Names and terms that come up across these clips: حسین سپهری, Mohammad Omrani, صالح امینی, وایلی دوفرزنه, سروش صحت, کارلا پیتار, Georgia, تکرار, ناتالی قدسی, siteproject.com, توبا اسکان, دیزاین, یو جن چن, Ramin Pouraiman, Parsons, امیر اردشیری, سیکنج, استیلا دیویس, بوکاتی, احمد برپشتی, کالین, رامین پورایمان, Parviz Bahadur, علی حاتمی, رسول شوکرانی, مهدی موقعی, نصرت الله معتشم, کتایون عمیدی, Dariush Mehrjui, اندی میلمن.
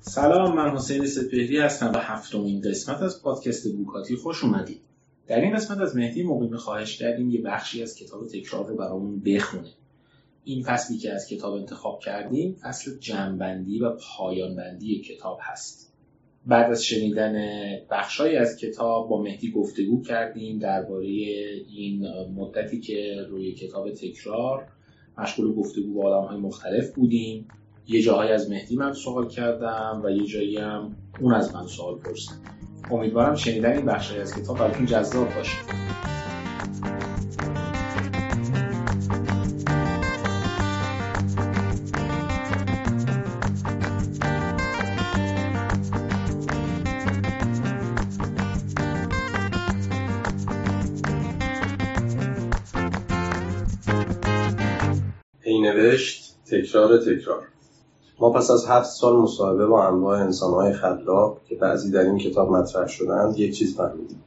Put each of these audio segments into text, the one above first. سلام، من حسین سپهری هستم و هفتمین قسمت از پادکست بوکاتی خوش اومدید. در این قسمت از مهدی موقعی خواهش کردیم یه بخشی از کتاب تکرار رو برامون بخونه. این فصلی که از کتاب انتخاب کردیم فصل جمع‌بندی و پایان‌بندی کتاب هست. بعد از شنیدن بخشایی از کتاب با مهدی گفتگو کردیم درباره این مدتی که روی کتاب تکرار مشغول گفتگو با آدم‌های مختلف بودیم. یه جایی از مهدی من سوال کردم و یه جایی هم اون از من سوال پرسید. امیدوارم شنیدن این بخشی از کتاب براتون جذاب باشه. نوشت تکرار. ما پس از 7 سال مصاحبه با انواع انسان‌های خلاق که بعضی در این کتاب مطرح شدند، یک چیز فهمیدیم.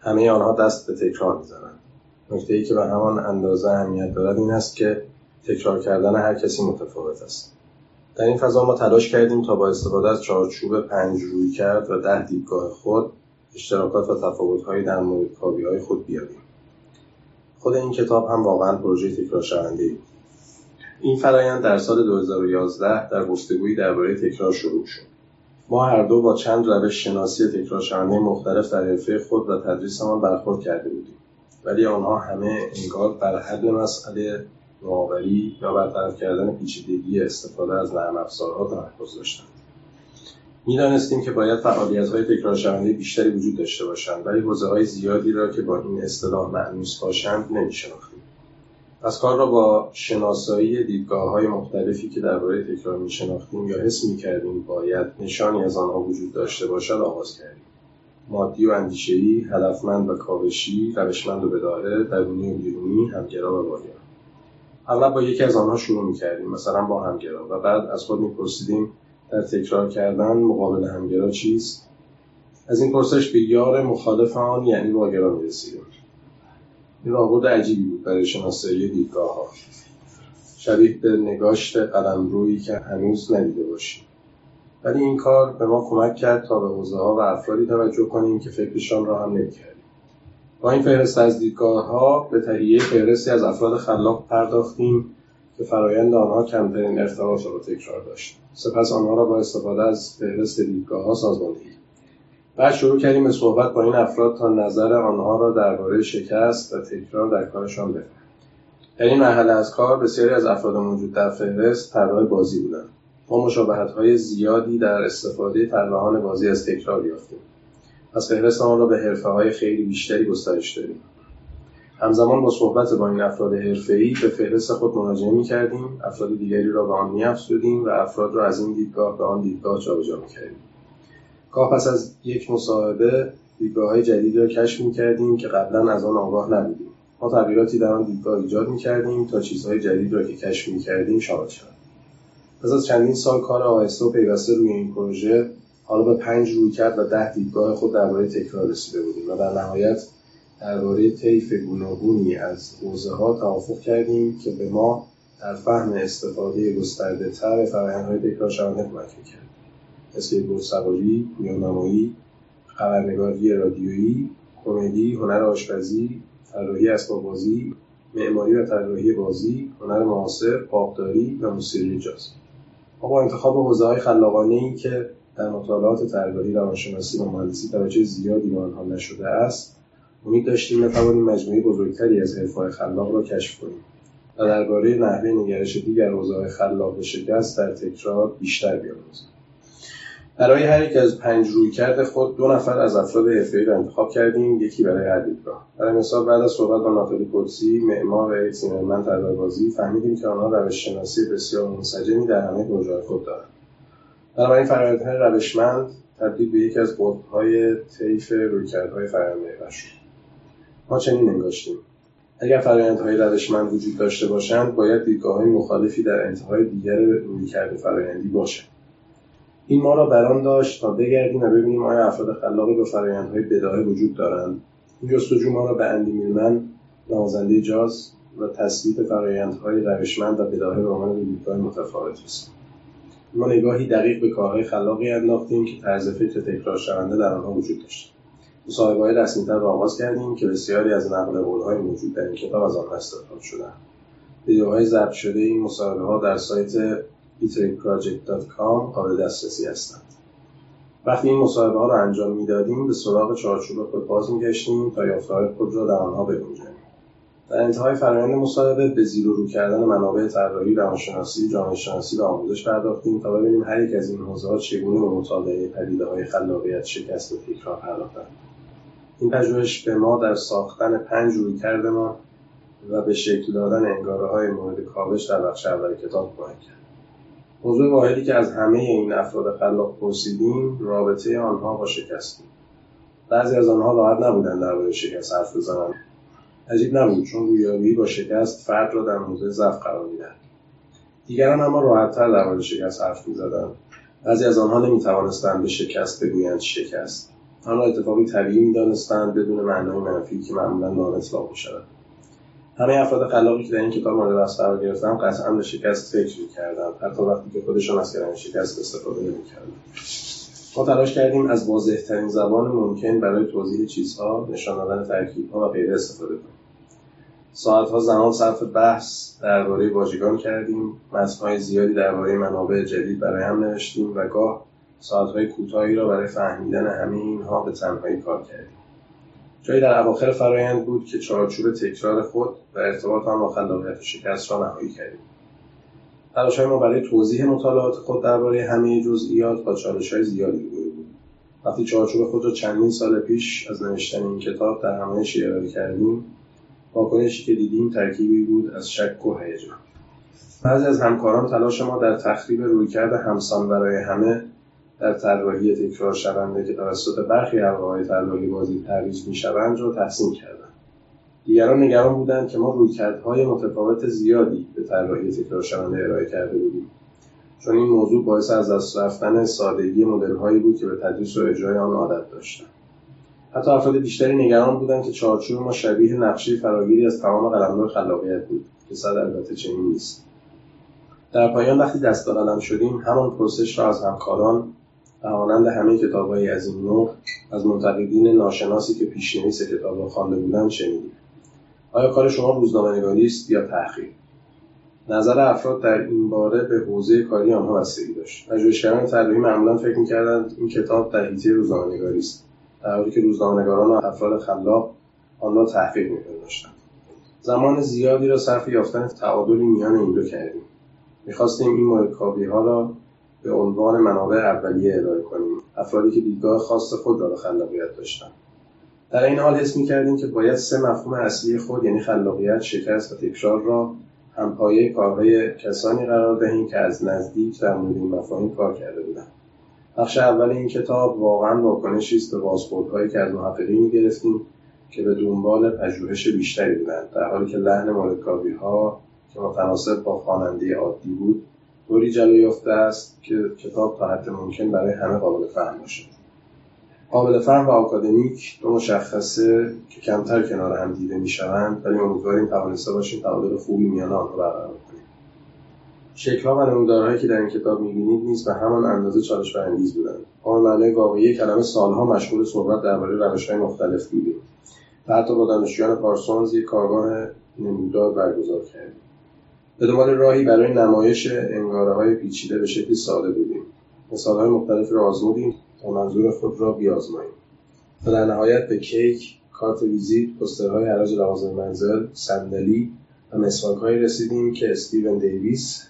همه آنها دست به تکرار می‌زنند. نکته‌ای که به همان اندازه اهمیت دارد این است که تکرار کردن هر کسی متفاوت است. در این فضا ما تلاش کردیم تا با استفاده از چارچوب 5 رویکرد و 10 دیدگاه خود، اشتراکات و تفاوت‌هایی در مورد کاوی‌های خود بیابیم. خود این کتاب هم واقعاً پروژه تکرارشونده بود. این فرآیند در سال 2011 در گفتگویی درباره تکرار شروع شد. ما هر دو با چند روش شناسی تکرارشونده مختلف در حرفه خود و تدریسمان برخورد کرده بودیم، ولی آنها همه انگار بر حل مسئله نوآوری یا برطرف کردن پیچیدگی استفاده از نرم افزارها تمرکز داشتند. می‌دانستیم که باید فعالیت‌های تکرارشونده بیشتری وجود داشته باشند، ولی حوزه‌های زیادی را که با این اصطلاح معنوس باشند نمی‌شناختیم. از کار را با شناسایی دیدگاه‌های مختلفی که درباره تکرار می‌شناختیم یا حس می‌کردیم باید نشانی از آنها وجود داشته باشد آغاز کردیم. مادی و اندیشه‌ای، هدفمند و کاوشی، روشمند و بداهه، درونی و بیرونی، همگرا و واگرا. اول با یکی از آنها شروع می‌کردیم، مثلا با همگرا، و بعد از خود می‌پرسیدیم در تکرار کردن مقابل همگرا چیست؟ از این پرسش به یار مخالف آن یعنی واگرا می‌رسیدیم. این راهبرد عجیبی بود برای شناسایی دیدگاه‌ها، شبیه به نگاشت قلمرویی که هنوز ندیده باشیم. ولی این کار به ما کمک کرد تا به حوزه‌ها و افرادی توجه کنیم که فکرشان را هم نمی‌کردیم. با این فهرست از دیدگاه‌ها به تهیه فهرستی از افراد خلاق پرداختیم که فرایند آنها کمترین ارتباط با تکرار داشت. سپس آنها را با استفاده از فهرست دیدگاه‌ها سازماندهی. بعد شروع کردیم به صحبت با این افراد تا نظر آنها را درباره شکست و تکرار در کارشان بفهمیم. در این مرحله از کار بسیاری از افراد موجود در فهرست طراح بازی بودند. ما مشابهت‌های زیادی در استفاده طراحان بازی از تکرار یافتیم. پس فهرست آن را به حرفه‌های خیلی بیشتری گسترش دادیم. همزمان با صحبت با این افراد حرفه‌ای به فهرست خود مراجعه می‌کردیم، افراد دیگری را به آن می‌افزودیم و افراد را از این دیدگاه به آن دیدگاه جابجا می‌کردیم. گاه پس از یک مصاحبه دیدگاه‌های جدیدی را کشف می‌کردیم که قبلاً از آن آگاه نبودیم. ما تغییراتی در آن دیدگاه ایجاد می‌کردیم تا چیزهای جدید را که کشف می‌کردیم شامل شود. پس از چندین سال کار آهسته و پیوسته روی این پروژه، حالا به 5 رویکرد و 10 دیدگاه خود درباره تکرار رسیده بودیم و در نهایت درباره طیف گوناگونی از حوزه‌ها توافق کردیم که به ما در فهم استفاده گسترده‌تر فرآیندهای تکرارشونده کمک می‌کرد. اسکیت‌بورد سواری، میانمایی، خبرنگاری رادیویی، کمدی، هنر آشپزی، طراحی اسباب‌بازی، معماری و طراحی بازی، هنر معاصر، باغداری و موسیقی جاز. ما با انتخاب حوزه‌های خلاقانه‌ای که در مطالعات طراحی، روانشناسی و مهندسی توجه زیادی به آنها نشده است، امید داشتیم بتوانیم مجموعه‌ای بزرگتری از حرفه‌های خلاق را کشف کنیم و درباره نحوه نگرش دیگر حوزه‌های خلاق به شکست در تکرار بیشتر بیاموزیم. برای هر یک از 5 رویکرد خود 2 نفر از افراد حرفه‌ای را انتخاب کردیم، یکی برای هر دیدگاه. برای مثال بعد از صحبت با ناتالی قدسی، معمار و سینماند طراح‌بازی، فهمیدیم که آنها روش‌شناسی بسیار منسجمی در همه پروژه‌های خود دارند. بنابراین فرآیندهای روشمند تبدیل به یکی از قطب‌های طیف رویکردهای فرآیندهای شد. ما چنین انگاشتیم: اگر فرآیندهای روشمند وجود داشته باشند، باید دیدگاه‌های مخالفی در انتهای دیگر رویکرد فرآیندی باشند. این ما را بران داشت تا بگردیم و ببینیم آیا افراد خلاقی با فرآیندهای بداهه وجود دارند. این جستجو ما را به اندی میلمن، نوازنده جاز، و تصویب فرآیندهای روشمند و بداهه به عنوان دیدگاه متفاوتی است. ما نگاهی دقیق به کارهای خلاقی انداختیم که طرز فکر تکرار شونده در آنها وجود داشت. مصاحبه‌های رسمی‌تر را آغاز کردیم که بسیاری از نقل قول‌های موجود در این کتاب از آنها استفاده شده. ویدیوهای ضبط شده این مصاحبه‌ها در سایت siteproject.com قابل دسترسی هستند. وقتی این مصاحبه ها را انجام میدادیم به سراغ چارچوب خود باز میگشتیم تا یافته‌های خود را در آنها بگنجانیم. در انتهای فرآیند مصاحبه به زیر و رو کردن منابع طراحی، روانشناسی، جامعه شناسی و آموزش پرداختیم تا ببینیم هر یک از این حوزه‌ها چگونه به مطالعه پدیده‌های خلاقیت، شکست و تکرار پرداختند. این پژوهش به ما در ساختن 5 رویکرد ما و به شکل دادن انگاره‌های مورد کاوش در بخش اول کتاب کمک کرد. موضوع واحدی که از همه این افراد خلاق پرسیدیم رابطه آنها با شکست بود. بعضی از آنها راحت نبودند درباره شکست حرف بزنند. عجیب نبود چون رویارویی با شکست فرد را در موضع ضعف قرار می‌دهد. دیگران اما راحت‌تر درباره شکست حرف می‌زدند. بعضی از آنها نمی‌توانستند به شکست بگویند شکست. آن را اتفاقی طبیعی می‌دانستند بدون معنای منفی که معمولاً نااطلاق می‌شود. همه افراد خلاقی که در این کتاب مورد بحث قرار گرفتند قطعاً به شکست فکر می‌کردند، حتی وقتی که خودشان از کلمه شکست استفاده نمی‌کردند. ما تلاش کردیم از واضح‌ترین زبان ممکن برای توضیح چیزها، نشان دادن ترکیب‌ها و غیره استفاده کنیم. ساعت‌ها زمان صرف بحث درباره واژگان کردیم، متن‌های زیادی درباره منابع جدید برای هم نوشتیم و گاه ساعت‌های کوتاهی را برای فهمیدن همه اینها به تنهایی کار کردیم. جایی در اواخر فرایند بود که چارچوب تکرار خود و ارتباط آن با خلاقیت و شکست را نهایی کردیم. تلاش‌های ما برای توضیح مطالعات خود درباره همه جزئیات با چالش‌های زیادی روبرو بود. وقتی چارچوب خود را چندین سال پیش از نوشتن این کتاب در همایش ارائه کردیم، واکنشی که دیدیم ترکیبی بود از شک و هیجان. بعضی از همکاران تلاش ما در تخریب رویکرد همسان برای همه در طراحی تکرار شونده که توسط برخی حلقه‌های طراحی بازی ترویج می‌شوند را تحسین کردند. دیگران نگران بودند که ما رویکردهای متفاوت زیادی به طراحی تکرار شونده ارائه کرده بودیم، چون این موضوع باعث از دست رفتن سادگی مدل‌هایی بود که به تدریس و اجرای آن عادت داشتند. حتی افراد بیشتری نگران بودند که چارچوب ما شبیه نقشه فراگیری از تمام قلمرو خلاقیت بود که صد البته چنین نیست. در پایان وقتی دست به قلم شدیم، همان پروسه را از همکاران همانند همه کتاب‌های از این نوع از منتقدین ناشناسی که پیش‌نویس کتاب را خوانده بودند شنیدیم. آیا کار شما روزنامه‌نگاری است یا تحقیق؟ نظر افراد در این باره به حوزه کاری آنها بستگی داشت. پژوهشگران طراحی معمولاً فکر می‌کردند این کتاب در حیطه روزنامه‌نگاری است، در حالی که روزنامه‌نگاران و افراد خلاق آن را تحقیق می‌پنداشتند. زمان زیادی را صرف یافتن تعادلی میان این دو کردیم. می‌خواستیم این مراکبی‌ها را به عنوان منابع اولیه ارائه کنیم، افرادی که دیدگاه خاص خود را به خلاقیت داشتند. در این حال حس می‌کردیم که باید 3 مفهوم اصلی خود یعنی خلاقیت، شکست و تکرار را همپایه کارهای کسانی قرار دهیم که از نزدیک در مورد این مفاهیم کار کرده بودند. بخش اول این کتاب واقعاً واکنشی است به بازخوردهایی که از محققینی گرفتیم که به دنبال پژوهش بیشتری بودند، در حالی که لحن مالکاوی‌ها که متناسب با خواننده عادی بود طوری جلوه یافته است که کتاب تا حد ممکن برای همه قابل فهم باشد. قابل فهم و آکادمیک دو مشخصه که کمتر کنار هم دیده می‌شوند، ولی امیدواریم توانسته باشیم تعادل خوبی میان آنها برقرار کنیم. شکل‌ها و نمودارهایی که در این کتاب می‌بینید نیز به همان اندازه چالش برانگیز بودند. ما به معنای واقعی کلمه سالها مشغول صحبت درباره روش‌های مختلف بودیم. حتی با دانشجویان پارسونز یک کارگاه نمودار برگزار کردیم. به دنبال راهی برای نمایش انگاره‌های پیچیده به شکلی ساده بودیم. مثال‌های مختلفی را آزمودیم تا منظور خود را بیازماییم. و در نهایت به کیک، کارت ویزیت، پوسترهای حراج لوازم منزل، صندلی و مسواک‌هایی رسیدیم که استیلا دیویس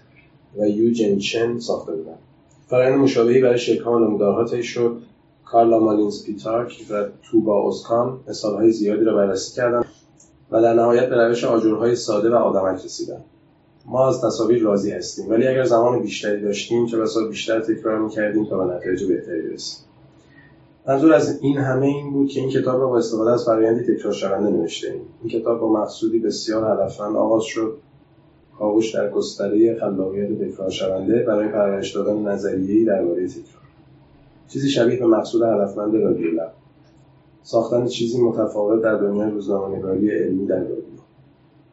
و یو جن چن ساخته بودند. فرآیند مشابهی برای شکل‌ها و نمودارها طی شد. کارلا پیتار و توبا اسکان مثال‌های زیادی را بررسی کردند و در نهایت به روش آجرهای ساده و آدمک رسیدند. ما از تصاویر راضی هستیم، ولی اگر زمان بیشتری داشتیم چه بسا بیشتر تکرار می‌کردیم تا به نتایج بهتری برسیم. منظور از این همه این بود که این کتاب را با استفاده از فرآیند تکرار شونده نوشته‌ایم. این کتاب با مقصودی بسیار هدفمند آغاز شد، کاوش در گستره خلاقیت تکرار شونده برای پرورش دادن نظریه‌ای درباره تکرار. چیزی شبیه به مقصود هدفمند رادیو لب، ساختن چیزی متفاوت در دنیای روزنامه‌نگاری علمی درباره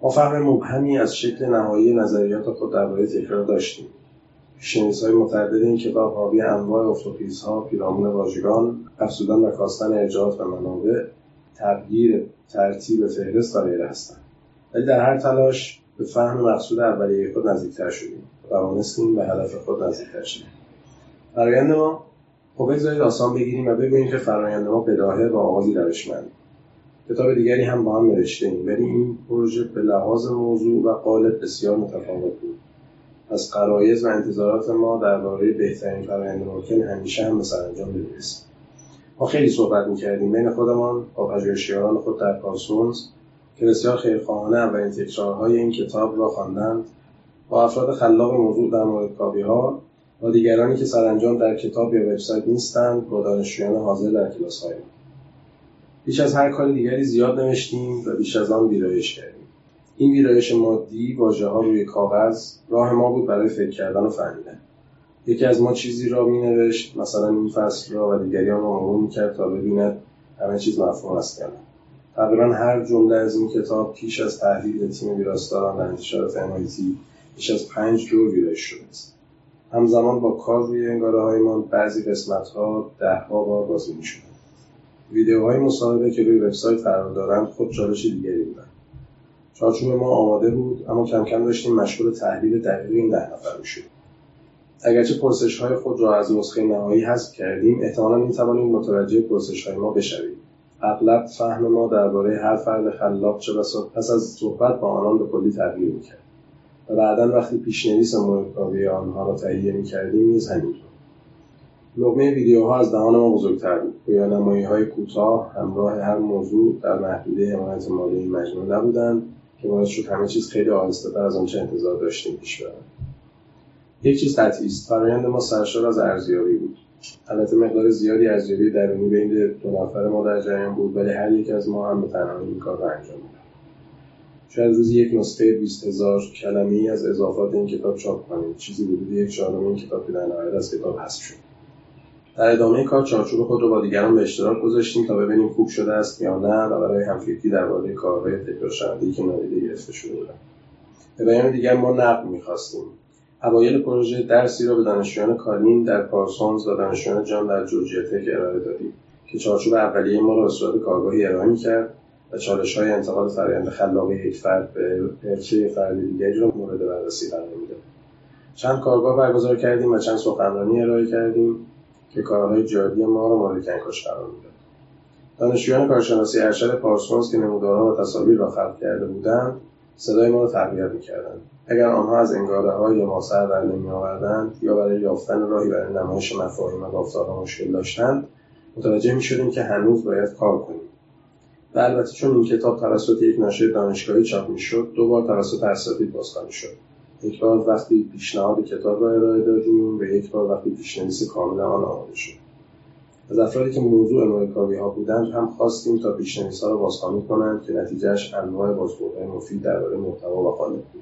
ما فهم مبهمی از شکل نهایی نظریات خود درباره تکرار داشتیم. پیش‌نویس‌های متعدد این کتاب حاوی انواع افتوپیس‌ها، پیرامون واژگان، افزودن و کاستن ارجاعات و منابع، تغییر ترتیب فهرست و غیره هستند. ولی در هر تلاش به فهم مقصود اولیه خود نزدیک‌تر شدیم و توانستیم به هدف خود نزدیک‌تر شدیم. فرآیند ما، خب بگذارید آسان بگیریم و ببینیم که فرآیند ما بداهه و آغازی روشمند. کتاب دیگری هم با هم نوشته‌ایم، ولی این پروژه به لحاظ موضوع و قالب بسیار متفاوت بود. از غرایز و انتظارات ما درباره بهترین فرآیند ممکن همیشه هم به سرانجام نمی‌رسید. ما خیلی صحبت می‌کردیم بین خودمان با پژوهشیاران خود در پارسونز که بسیار خیرخواهانه اولین تکرارهای این کتاب را خواندند، با افراد خلاق موضوع در مورد کاوی‌ها و دیگرانی که سرانجام در کتاب یا وبسایت نیستند، با دانشجویان حاضر در کلاس‌های ما. بیش از هر کار دیگری زیاد نوشتیم و بیش از آن ویرایش کردیم. این ویرایش مادی، واژه‌ها روی کاغذ، راه ما بود برای فکر کردن و فهمیدن. یکی از ما چیزی را می‌نوشت، مثلا این فصل را، و دیگری آن را مرور می‌کرد تا ببیند همه چیز مفهوم است یا نه. تقریباً هر جمله از این کتاب پیش از تحویل تیم ویراستاران و انتشارات ام‌آی‌تی بیش از 5 جور ویرایش شده است. همزمان با کار روی انگاره‌هایمان بعضی قسمت‌ها ده‌ها بار بازی می‌شد. ویدیوهای مصاحبه که روی وبسایت قرار دارند خود چالش دیگری بودند. چارچوب ما آماده بود، اما کم کم داشتیم مشغول تحلیل دقیق این 10 نفر می‌شدیم. اگرچه پرسش‌های خود را از نسخه نهایی حذف کردیم، احتمالاً می‌توانید متوجه پرسش‌های ما بشوید. اغلب فهم ما درباره هر فرد خلاق چه بسا پس از صحبت با آنان به کلی تغییر می‌کرد. و بعداً وقتی پیش‌نویس مورد کاوی آنها را تهیه می‌کردیم نیز همینطور. لقمه ویدیوها از دهان ما بزرگتر بود. یا نمایی‌های کوتاه همراه هر موضوع در محدوده حمایت مالی مجموعه نبودند که باعث شد همه چیز خیلی آهسته‌تر از آنچه انتظار داشتیم پیش برود. یک چیز قطعی است، فرآیند ما سرشار از ارزیابی بود. البته مقدار زیادی ارزیابی درونی بین 2 نفر ما در جریان بود، ولی هر یک از ما هم به تنهایی این کار را انجام می‌داد. شاید روزی یک نسخه 20,000 کلمه‌ای از اضافات این کتاب چاپ کنیم. چیزی حدود 1/4 این کتاب که در نهایت از کتاب حذف شد. در ادامه کار چارچوب خود را با دیگران به اشتراک گذاشتیم تا ببینیم خوب شده است یا نه و برای همفکری درباره کارهای تکرار شده‌ای که نادیده گرفته شده بودند. به بیان دیگر ما نقد می‌خواستیم. اوایل پروژه درسی را به دانشجویان کارلین در پارسونز و دانشجویان جان در جورجیا تک ارائه دادیم که چارچوب اولیه ما را به صورت کارگاهی ارائه می‌کرد و چالش‌های انتقال فرآیند خلاق یک فرد به پرچه فرد دیگری را مورد بررسی قرار می‌داد. چند کارگاه برگزار کردیم و چند سخنرانی ارائه کردیم که کارهای جادی ما را مورد کنکاش قرار می‌داد. دانشجویان کارشناسی ارشد پارسونز که نمودارها و تصاویر را خلق کرده بودند، صدای ما را تقویت می‌کردند. اگر آنها از انگاره‌های ما سر برنمی‌آوردند یا برای یافتن راهی برای نمایش مفاهیم و گفتارها مشکل داشتند، متوجه می‌شدیم که هنوز باید کار کنیم. و البته چون این کتاب توسط یک ناشر دانشگاهی چاپ می‌شد، 2 بار توسط اساتید بازخوانی شد. یک بار وقتی پیشنهاد کتاب را ارائه دادیم و یک بار وقتی پیش‌نویس کامل آن آماده شد. از افرادی که موضوع مورد کاوی‌ها بودند هم خواستیم تا پیش‌نویس‌ها را بازخوانی کنند که نتیجه‌اش انواع بازخوردهای مفید درباره محتوا و قالب بود.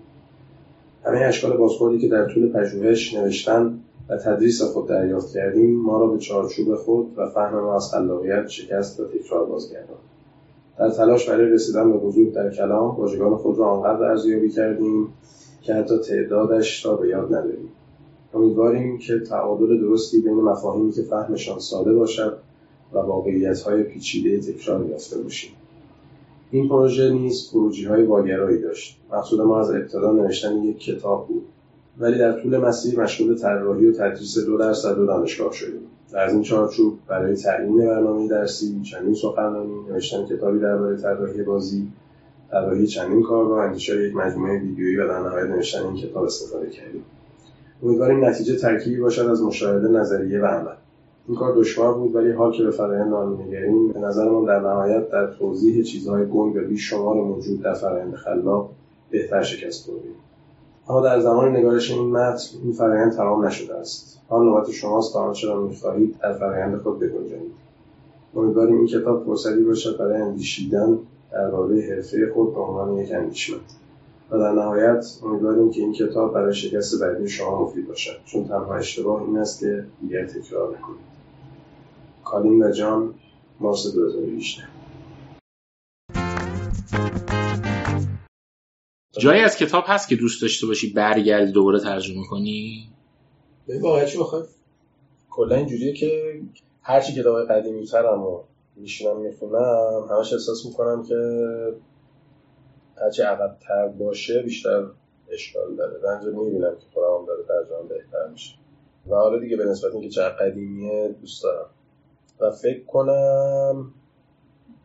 همه اشکال بازخوردی که در طول پژوهش، نوشتن و تدریس خود دریافت کردیم، ما را به چارچوب خود و فهم ما از خلاقیت، شکست و تکرار بازگرداند. در تلاش برای رسیدن به حضور در کلام، واژگان خود را آنقدر ارزیابی کردیم که حتی تعدادش را به یاد نداریم. امیدواریم که تعادل درستی بین مفاهیمی که فهمشان ساده باشد و واقعیت‌های پیچیده تکرار یافته باشیم. این پروژه نیز خروجی‌های واگرایی داشت. مقصود ما از ابتدا نوشتن یک کتاب بود، ولی در طول مسیر مشغول طراحی و تدریس 2 درس در دانشگاه شدیم. در از این چارچوب برای تعیین برنامه درسی، چندین سخنرانی، نوشتن کتابی درباره طراحی بازی، برای چندین کارگاه، انتشار یک مجموعه ویدیویی و در نهایت نوشتن این کتاب استفاده کردیم. امیدواریم نتیجه ترکیبی باشد از مشاهده، نظریه و عمل. این کار دشوار بود، ولی حال که به فرآیند آن می‌نگریم، به نظرمان در نهایت در توضیح چیزهای گنگ و بی‌شمار موجود در فرآیند خلاق بهتر شکست خوردیم. اما در زمان نگارش این متن، این فرآیند تمام نشده است. حال نوبت شماست تا آنچه را می‌خواهید در فرآیند خود بگنجانید. امیدواریم این کتاب فرصتی باشد برای اندیشیدن درباره حرفه خود به عنوان یک اندیشمند و در نهایت امیدواریم که این کتاب برای شکست بعدی شما مفید باشد، چون تنها اشتباه این است که دیگر تکرار نکنید. کالین و جان، مارس 2018. جایی از کتاب هست که دوست داشته باشی برگردی دوباره ترجمه کنی؟ ببین واقعا چی بخوام کلا اینجوریه که هر چی کتابای قدیمی‌ترمو میشونم میخونم همش احساس میکنم که هرچی عقب‌تر باشه بیشتر اشکال داره. رنجو میبینم که خودم داره ترجمه بهتر میشه. و حالا دیگه به نسبت اینکه چقدر قدیمیه دوست دارم. و فکر کنم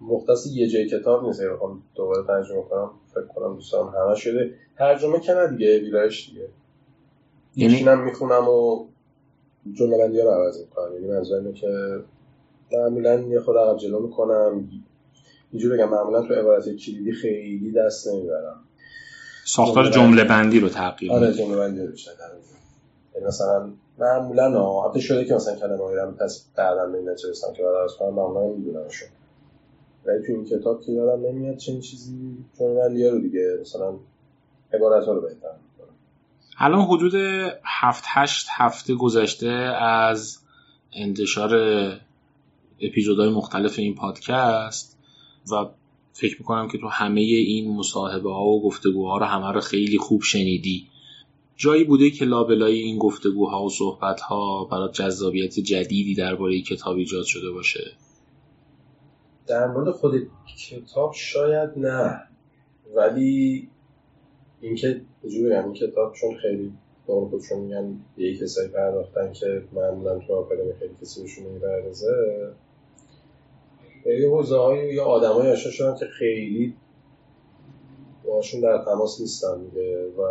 مختص یه جای کتاب نیست. بخوام دوباره ترجمه کنم فکر کنم دوست دارم همه شده ترجمه کنه دیگه ویلاش دیگه. میشینم میخونم و جمله‌بندی‌ها رو عوض می‌کنم. یعنی منظور اینه که معمولاً یه خود عقب جلو می‌کنم. اینجوری بگم معمولاً تو عبارت کلیدی خیلی دست نمیبرم. ساختار جمله بندی رو تغییر میده. آره جمله بندی رو بیشتر تغییر. مثلا معمولاً حتی شده که مثلا کلمه‌ای رو پس بعداً نمی‌نویسم که بعد از اون معمولاً می‌دونمشون. ولی تو این کتاب که یادم نمیاد چنین چیزی جمله بندی‌ها رو دیگه مثلا عبارت‌ها رو بهتر می‌کنم. الان حدود 7-8 هفته گذشته از انتشار اپیزودهای مختلف این پادکست و فکر میکنم که تو همه این مصاحبه ها و گفتگوها رو همه رو خیلی خوب شنیدی. جایی بوده که لابلای این گفتگوها و صحبت ها برای جذابیت جدیدی درباره کتاب ایجاد شده باشه؟ در مورد خود کتاب شاید نه، ولی اینکه جوری همین کتاب چون خیلی دور خودشون میگن به یک کسایی پرداختن که معمولا تو آکادمی خیلی کسی بهشون میپردازه، یه حوزه هایی یا آدم هایی آشنا شدن که خیلی باشون در تماس نیستن دیگه. و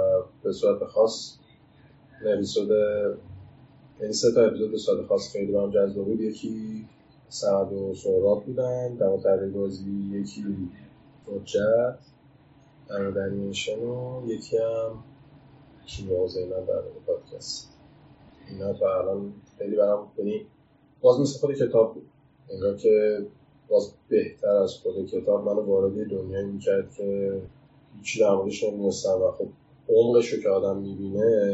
به صورت خاص یعنی 3 تا اپیزود به صورت خاص خیلی برام جذاب بود. یکی سعد و سهراب بودن در مورد بازی، یکی حجت در مورد انیمیشن و یکی هم کیمیا و زینب در مورد پادکست. اینا تا الان خیلی برام یعنی باز مثل خود کتاب بود، انگار که باز بهتر از خود کتاب منو وارد دنیایی میکرد که هیچی در موردش نمیدونستم و خب عمقشو که آدم میبینه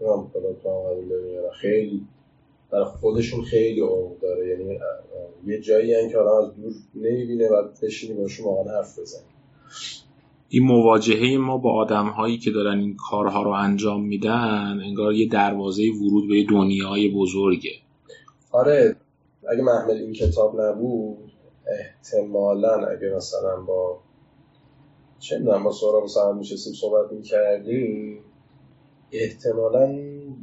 نمیم کتاب تو هم قبول نمیاره خیلی برای خودشون خیلی عمق داره. یعنی یه جایی هم که آدم از دور نمیبینه و بشینی باشون واقعا حرف بزنی. این مواجهه ما با آدم‌هایی که دارن این کارها رو انجام میدن انگار یه دروازه ورود به دنیای بزرگه. آره اگه محمل این کتاب نبود احتمالاً اگه مثلا با چه می‌دونم با سهراب و سعد می‌شستیم صحبت می‌کردیم احتمالاً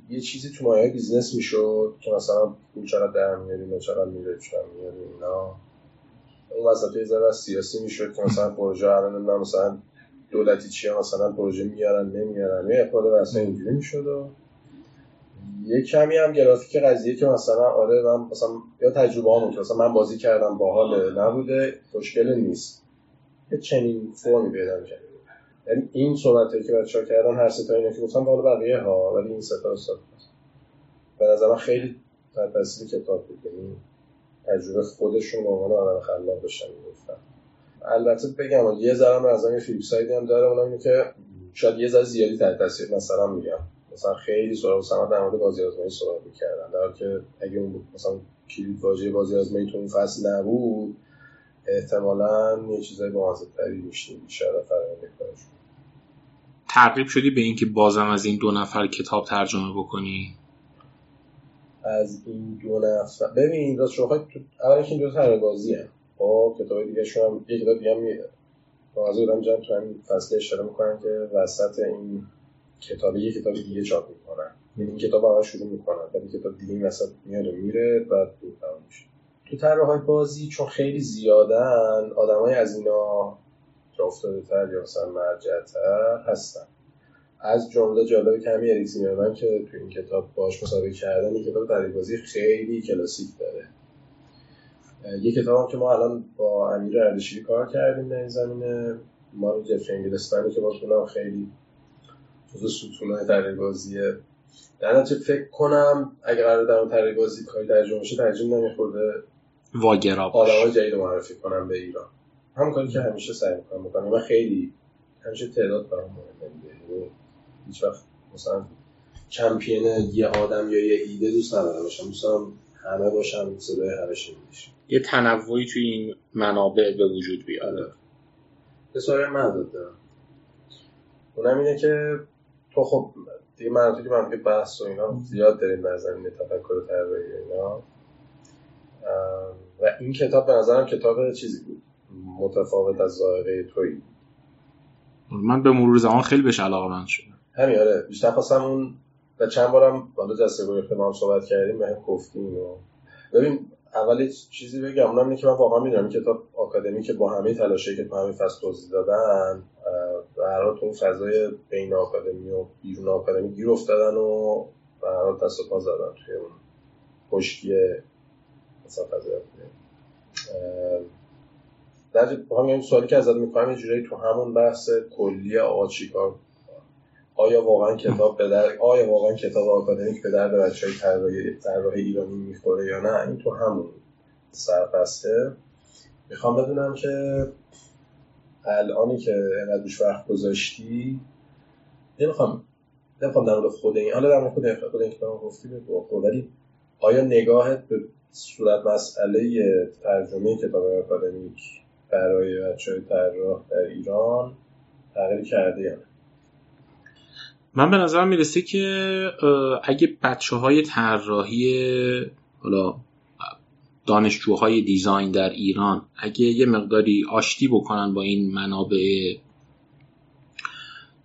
یه چیزی تو مایه بیزنس میشد که مثلا پول چقدر درمیاریم و چقدر می‌ریم اینا. اون وسط یه ذره سیاسی میشد که مثلا پروژه الان مثلا دولتی چیه مثلا پروژه میارن نمیارن یه خود واسه اینجوری میشد. و یه کمی هم گرافیک قضیه که مثلا آره من مثلا یا تجربه هامون مثلا من بازی کردم باحال نبوده خوشگل نیست یه چنین فرمی پیدا میشه. یعنی این صحبتایی که بچه‌ها کردن هر سه تا اینا که گفتم بالا بقیه ها ولی این سه تا استاد به نظرم خیلی تاثیر کتاب بود. یعنی تجربه خودشون به عنوان آدم خلاق داشتن میگفتن. البته بگم یه ذره از این فیلم سایدی هم داره، اونم اینه که شاید یه ذره زیادی تحت تاثیر مثلا میگم مثلا خیلی سراغ سمت در مورد بازی آزمایی صحبت می‌کردن، در حالی که اگه اون مثلا کلید واژه بازی آزمایی تو اون فصل نبود احتمالاً یه چیزای بامزه‌تری می‌شد. اشاره فرآیند کارشون ترغیب شدی به اینکه بازم از این دو نفر کتاب ترجمه بکنی؟ از این دو نفر ببین راست شوخی اولش این دو تا بازیه با کتاب دیگه شون یک کتاب دیگه میاد بازورم جان تو همین فصل اشاره میکنن که وسط این کتاب یک کتاب دیگه چاپ میکنن. یعنی این کتاب اول شروع میکنن بعد کتاب دیگه وسط میاد و میره بعد تموم میشه. تو طرح‌های بازی چون خیلی زیادن آدمای از اینا جا افتاده‌تر یا مثلا مرجع‌تر هستن. از جمله جالبی که همین اریکسین میارن که تو این کتاب باهاش مسابقه کردن این کتاب طرح بازی خیلی کلاسیک داره. یک کتاب که ما الان با امیر اردشیری کار کردیم در این زمینه ما رو جفت انگلستانی که باز اونم خیلی جزو ستون‌های طرح بازیه. در نتیجه فکر کنم اگه قرار در اون طرح بازی کاری ترجمه بشه ترجمه نمیخورده واگرا باشه آدمای جدید معرفی کنم به ایران. هم کاری که همیشه سعی می‌کنم من خیلی همیشه تعداد برام مهمه دیگه. هیچ وقت مثلا چمپیون یه آدم یا یه ایده دوست ندارم باشم، دوست دارم همه باشم صدای همش میشه یه تنوعی توی این منابع به وجود بیاره. به سوال من دادم اونم اینه که تو خب دیگه من توی که من بگه بحث و اینا زیاد داریم در زمین تفکر و طراحی اینا و این کتاب به نظرم کتاب چیزی بود متفاوت از ذائقه تویی. من به مرور زمان خیلی بهش علاقه‌مند شدم. همین آره بیشتر خواستم اون و چند بارم بالا جلسه با اختمام صحبت کردیم به هم گفتیم. ببین اولی چیزی بگم اونم اینه که من واقعا میدونم کتاب آکادمی که با همه تلاشی که تو همین فصل توضیح دادن و هر حال تو اون فضای بین آکادمی و بیرون آکادمی گیر افتادن و هر حال دست و پا زدن توی اون خشکی مثلا فضای در با همین سوالی که ازت می‌کنم یه جوری تو همون بحث کلی آقا چیکار آیا واقعا کتاب آکادمیک به درد بچه‌های طراحی ایرانی میخوره یا نه؟ این تو همون سربسته میخوام بدونم که الانی که اینقدر روش وقت گذاشتی نمیخوام در مورد خود این حالا در مورد خود این کتاب گفتی بگو، ولی آیا نگاهت به صورت مسئله ترجمه کتاب آکادمیک برای بچه‌های طراح در ایران تغییر کرده یا نه؟ من به نظرم میرسه که اگه بچه‌های طراحی حالا دانشجوهای دیزاین در ایران اگه یه مقداری آشتی بکنن با این منابع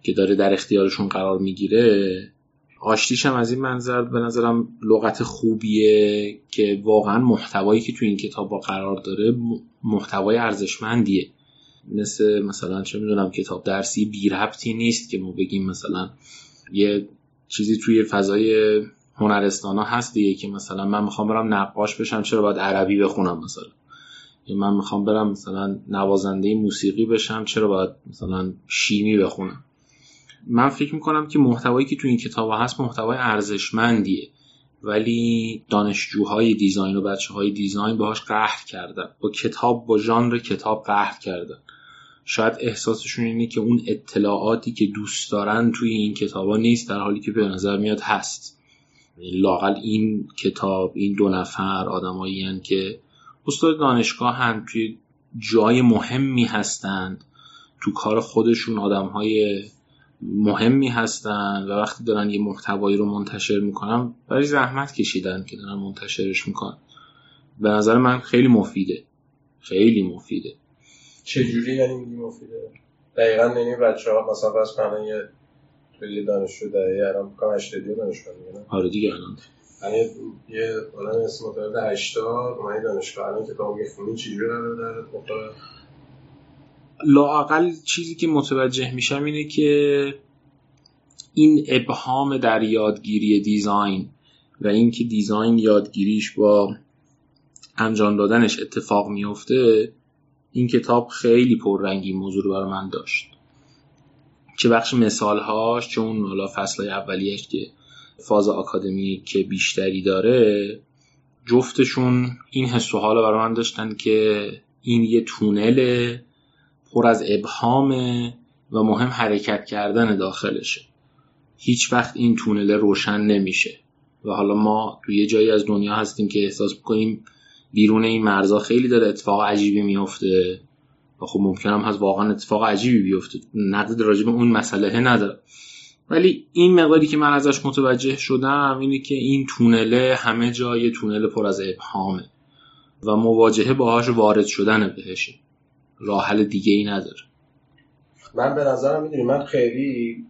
که داره در اختیارشون قرار میگیره، آشتیش هم از این منظر به نظرم لغت خوبیه که واقعا محتوایی که تو این کتاب قرار داره محتوای ارزشمندیه. مثلا چه میدونم کتاب درسی بی ربطی نیست که ما بگیم مثلا یه چیزی توی فضای هنرستانا هست دیگه که مثلا من میخوام برم نقاش بشم چرا باید عربی بخونم، مثلا یا من میخوام برم مثلا نوازنده موسیقی بشم چرا باید مثلا شیمی بخونم. من فکر میکنم که محتوایی که تو این کتاب هست محتوای ارزشمندیه، ولی دانشجوهای دیزاین و بچه‌های دیزاین باهاش قهر کردن، با کتاب، با ژانر کتاب قهر کردن. شاید احساسشون اینه که اون اطلاعاتی که دوست دارن توی این کتابا نیست، در حالی که به نظر میاد هست. لااقل این کتاب، این دو نفر آدمایی هستند که استاد دانشگاه هم توی جای مهمی هستند، تو کار خودشون آدم‌های مهمی هستن و وقتی دارن یه محتوایی رو منتشر میکنن برای زحمت کشیدن که دارن منتشرش میکنن. به نظر من خیلی مفیده، خیلی مفیده. چجوری یعنی میگی مفیده؟ دقیقا یعنی بچه ها مثلا بس کنن یه توی دانشجو دهی الان بکنم 80 دانشگاه میگنم آره دیگه الان یعنی یه آدم اسم متعدد 80 من دانشگاه الان که تا اون میخونی چجوری رو داره مختلف؟ لااقل چیزی که متوجه میشم اینه که این ابهام در یادگیری دیزاین و این که دیزاین یادگیریش با انجام دادنش اتفاق میفته، این کتاب خیلی پررنگی موضوع رو برای من داشت، چه بخش مثالهاش چه اون حالا فصلهای اولیش که فاز آکادمی که بیشتری داره، جفتشون این حس و حال رو برای من داشتن که این یه تونله پر از ابهامه و مهم حرکت کردن داخلشه. هیچ وقت این تونل روشن نمیشه و حالا ما توی یه جایی از دنیا هستیم که احساس می‌کنیم بیرون این مرزا خیلی داره اتفاق عجیبی میفته و خب ممکن هم هست واقعا اتفاق عجیبی بیفته، نقد راجع به اون مسئله نداره، ولی این مقداری که من ازش متوجه شدم اینه که این تونل همه جای تونل پر از ابهامه و مواجهه باهاش وارد شدن بهشه، راه حل دیگه ای نداره. من به نظرم میدونی من خیلی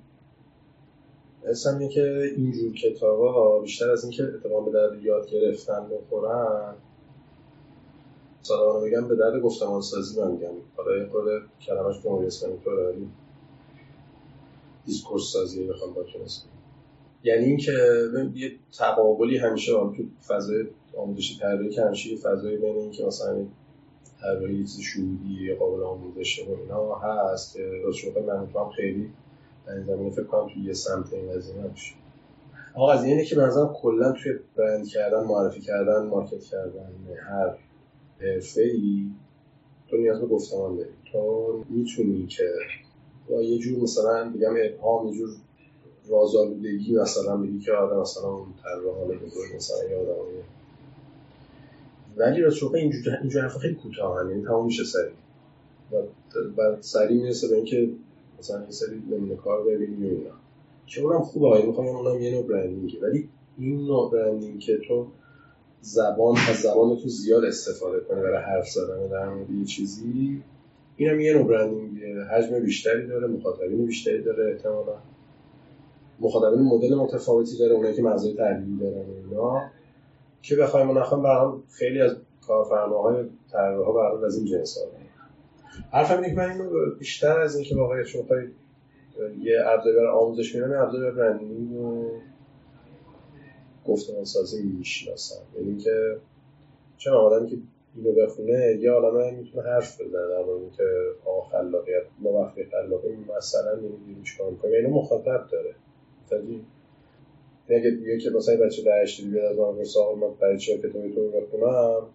اصلا این که اینجور کتابا بیشتر از این که اتمام به درد یاد گرفتن بخورن صادقانه بگم به درد گفتمان سازی من میگم، حالا یه قول کلمش به موریس کنیم تو داریم دیسکورس سازی بخوام با کنست، یعنی این که یه تقابلی همیشه هم تو فضای آموزشی طراحی که همیشه یه فضایی بین این که مثلا طراحی یه چیز شهودی یا قابل آموزشه و اینا هست که رسوقه من تو هم خیلی در این زمینه فکر کنم توی یه سمت این قضیه نمیشه. آقا از اینه که به نظرم کلا توی برند کردن، معرفی کردن، مارکت کردن هر حرفه‌ای تو نیاز به گفتمان داری. تو میتونی که یا یه جور مثلا بگم ابهام، یه جور رازآلودگی مثلا بگی که آدم مثلا اون طراحانه بگوی مثلا یا آدمانه، ولی رسوقه اینجور حرفا خیلی کوتاه، یعنی تمام میشه سریع و سریع میرسه به اینکه مثلا یه سری نمونه کار ببینیم و اینا که اونم خوبه های میخوایم اونم یه نوع برندینگه، ولی این نوع برندینگ که تو زبان از زبان تو زیاد استفاده کنی برای حرف زدن در مورد یه چیزی، اینم یه نوع برندینگه، حجم بیشتری داره، مخاطبین بیشتری داره، احتمالاً مخاطبین مدل متفاوتی داره، اونایی که مغزای تحلیلی دارن اینا که بخوایم و نخوایم برام خیلی از کارفرماهای طراحا برام از این جنسا حرف اینه که من اینو بیشتر از اینکه واقعا شما بخواید یه ابزاری برای آموزش میدن، ابزاری برای گفتمان سازی میشناسن، یعنی که چون آدمی که اینو بخونه یه عالمه میتونه حرف بزنه در مورد اینکه خلاقیت موقعی خلاقی مثلا می‌بینیم چیکار کنیم، اینو مخاطب داره تازی دیگه دیگه که مثلا بچه 18 بیاد از اون ورسا من برای چه که تو بخونم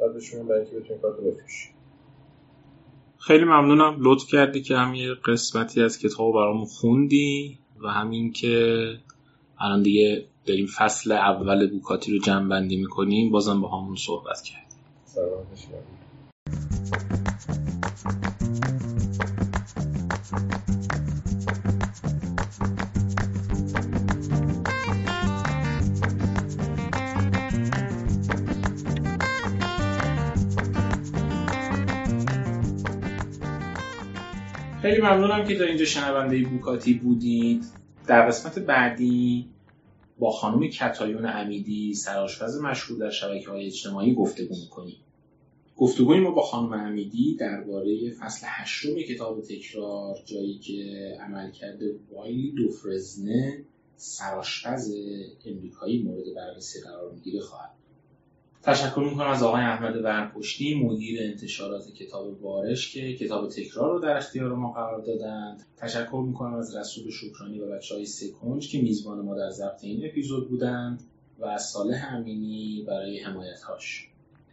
بعدشون برای اینکه بتونی کارتو بفروشی. خیلی ممنونم لطف کردی که هم یه قسمتی از کتابو برامون خوندی و همین که الان دیگه داریم فصل اول بوکاتی رو جمع‌بندی می‌کنیم، بازم با همون صحبت کردیم. سلام خیلی ممنونم که تا اینجا شنونده بوکاتی بودید. در قسمت بعدی با خانم کتایون عمیدی، سرآشپز مشهور در شبکه‌های اجتماعی گفتگو می‌کنیم. گفتگوی ما با خانم عمیدی درباره فصل 8 کتاب تکرار، جایی که عملکرد وایلی دوفرزنه، سرآشپز امریکایی، مورد بررسی قرار می‌گیره خواهد. تشکر می‌کنم از آقای احمد برپشتی، مدیر انتشارات کتاب وارش که کتاب تکرار رو در اختیار ما قرار دادند. تشکر می‌کنم از رسول شوکرانی و بچه‌های سیکنج که میزبان ما در ضبط این اپیزود بودند و از صالح امینی برای حمایت‌هاش.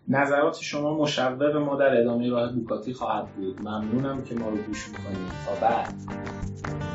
نظرات شما مشوق ما در ادامه راه بوکاتی خواهد بود. ممنونم که ما رو گوش می‌کنید. تا بعد.